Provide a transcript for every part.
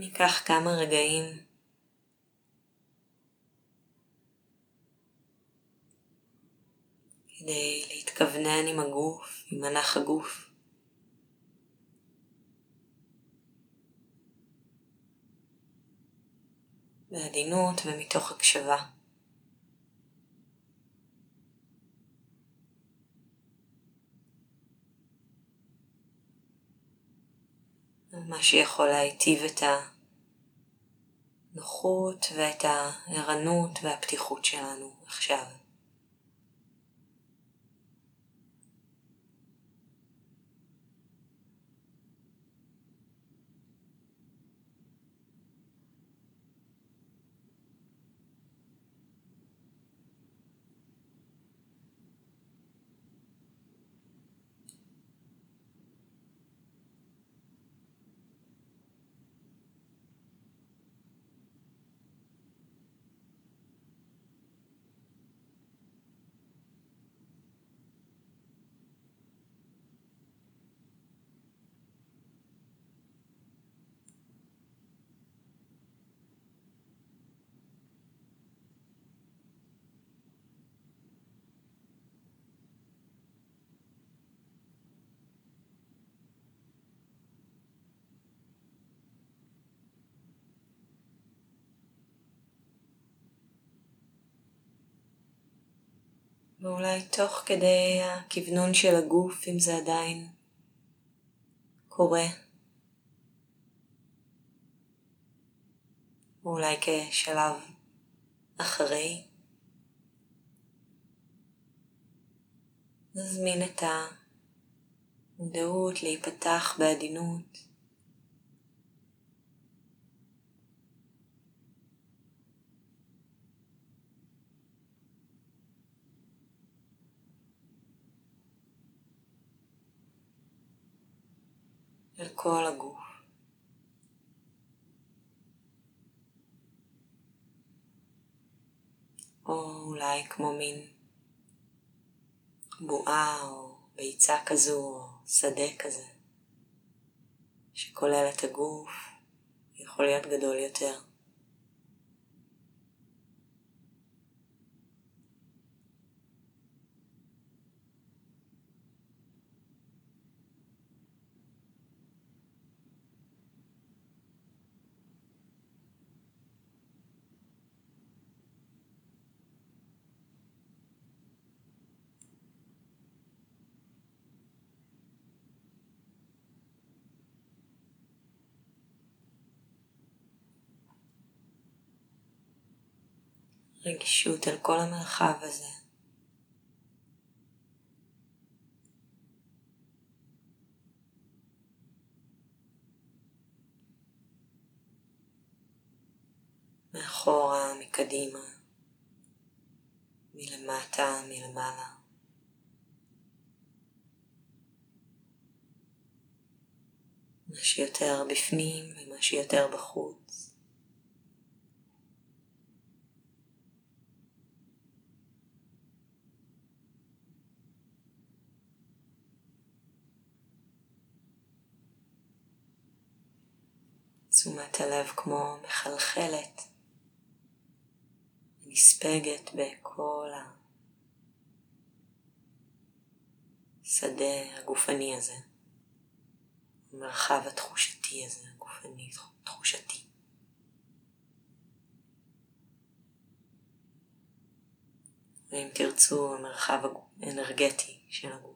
ניקח כמה רגעים כדי להתכוונן עם הגוף, עם מנח הגוף. בעדינות ומתוך הקשבה. מה שיכול להיטיב את הנוחות ואת הערנות והפתיחות שלנו עכשיו. ואולי תוך כדי הכוונון של הגוף, אם זה עדיין קורה. ואולי כשלב אחרי. נזמין את המודעות להיפתח בעדינות. אל כל הגוף. או אולי כמו מין בועה או ביצה כזו או שדה כזה שכולל את הגוף, יכול להיות גדול יותר. רגישות על כל המרחב הזה. מאחורה, מקדימה, מלמטה, מלמעלה. מה שיותר בפנים ומה שיותר בחוץ. תשומת הלב כמו מחלחלת, נספגת בכל השדה הגופני הזה, המרחב התחושתי הזה, הגופני, תחושתי. ואם תרצו, המרחב האנרגטי של הגוף.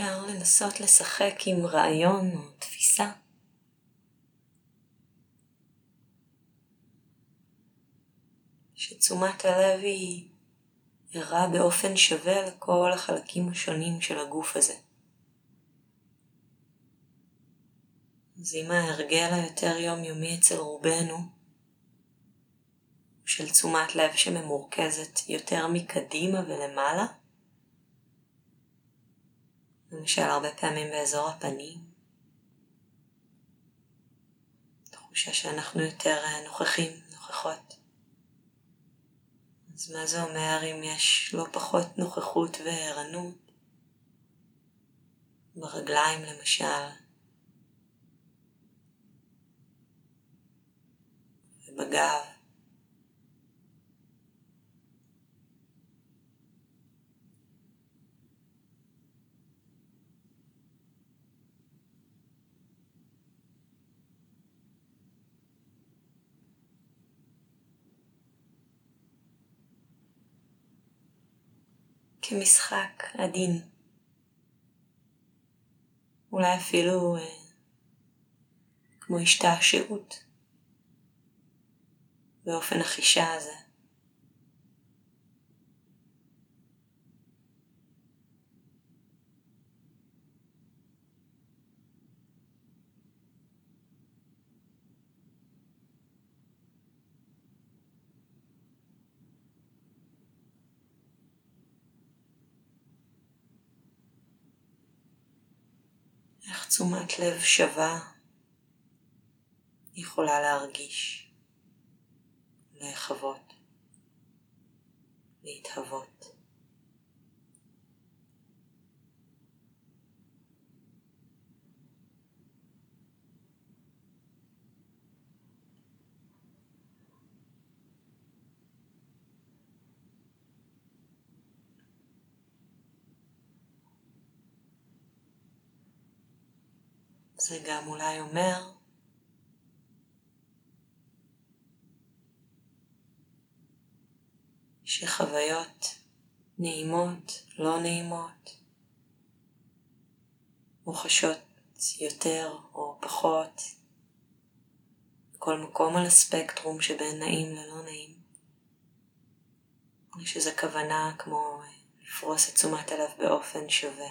אפשר לנסות לשחק עם רעיון או תפיסה. שתשומת הלב היא ערה באופן שווה לכל החלקים השונים של הגוף הזה. אז אם ההרגל היותר יומיומי אצל רובנו, של תשומת לב שממורכזת יותר מקדימה ולמעלה, למשל הרבה פעמים באזור הפנים, תחושה שאנחנו יותר נוכחות. אז מה זה אומר אם יש לא פחות נוכחות והערנות? ברגליים למשל, ובגב. כמשחק עדין. אולי אפילו כמו השתעשעות באופן החישה הזה. איך תשומת לב שווה יכולה להרגיש, לחוות, להתהוות. זה גם אולי אומר שחוויות נעימות, לא נעימות, מוחשות יותר או פחות, בכל מקום על הספקטרום שבין נעים ללא נעים. יש איזו כוונה כמו לפרוס את תשומת הלב באופן שווה.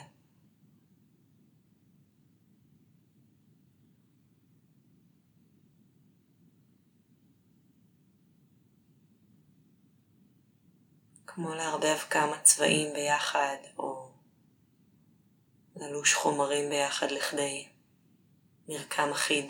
כמו להרבב כמה צבעים ביחד, או ללוש חומרים ביחד לכדי מרקם אחיד.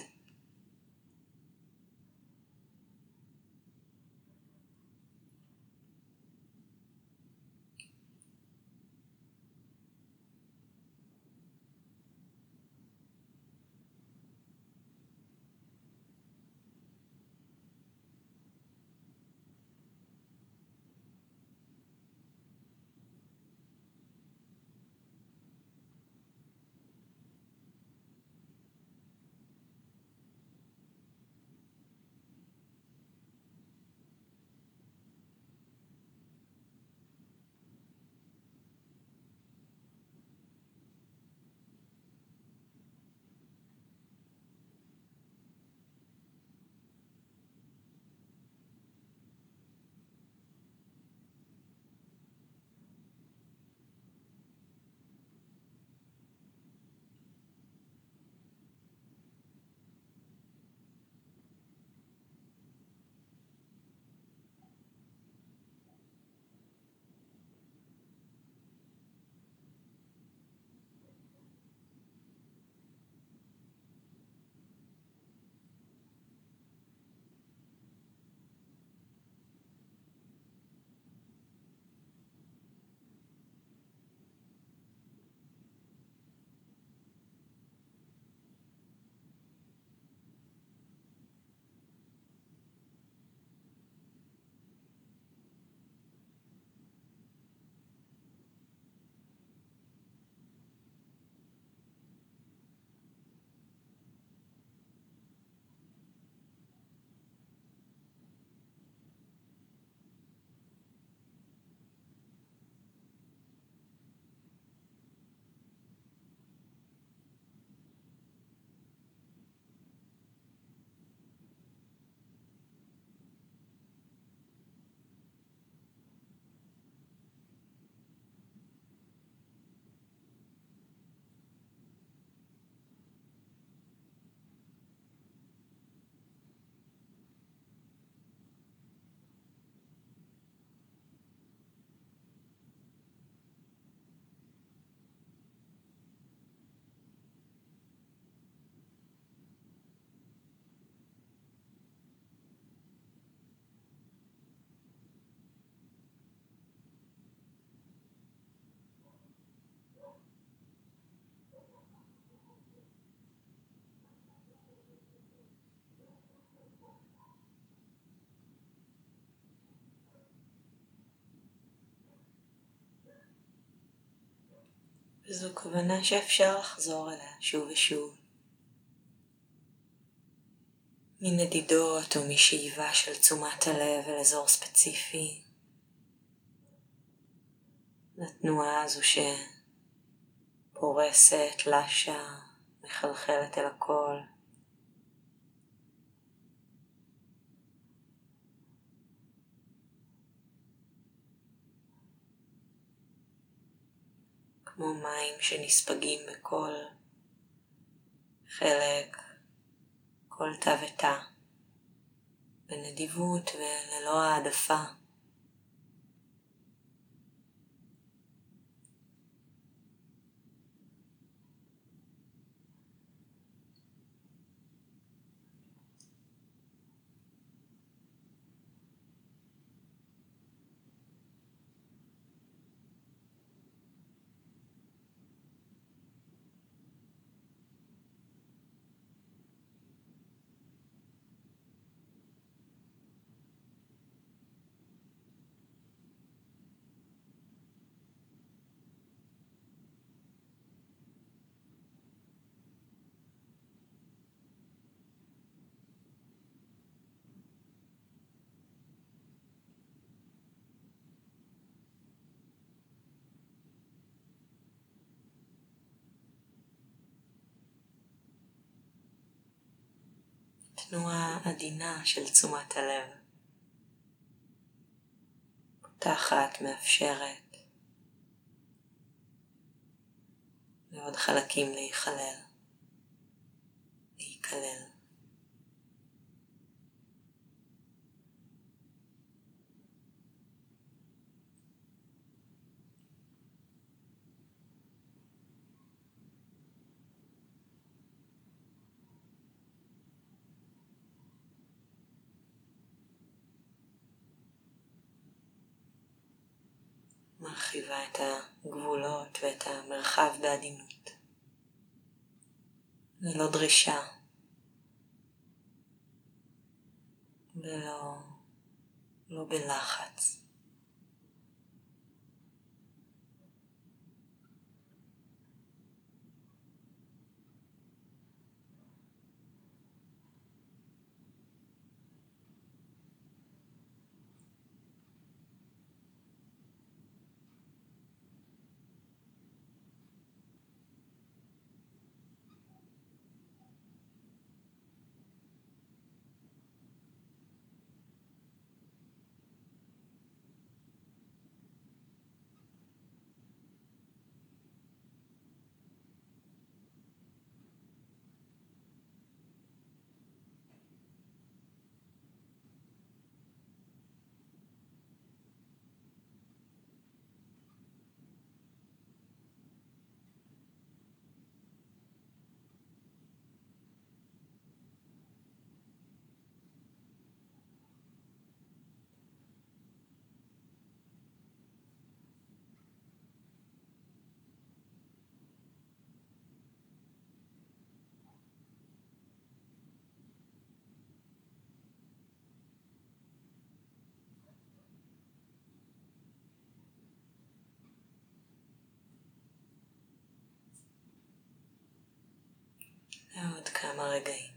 זו כוונה שאפשר לחזור אליה שוב ושוב. מנדידות או משאיבה של תשומת הלב אל אזור ספציפי. לתנועה הזו שפורסת, לשה, מחלחלת אל הכל. כמו מים שנספגים בכל חלק, כל תא ותא, בנדיבות וללא העדפה. תנועה עדינה של תשומת הלב, פותחת, מאפשרת ועוד חלקים להיכלל. מרחיבה את הגבולות ואת המרחב בעדינות, ולא דרישה ולא בלחץ. עוד כמה רגעים.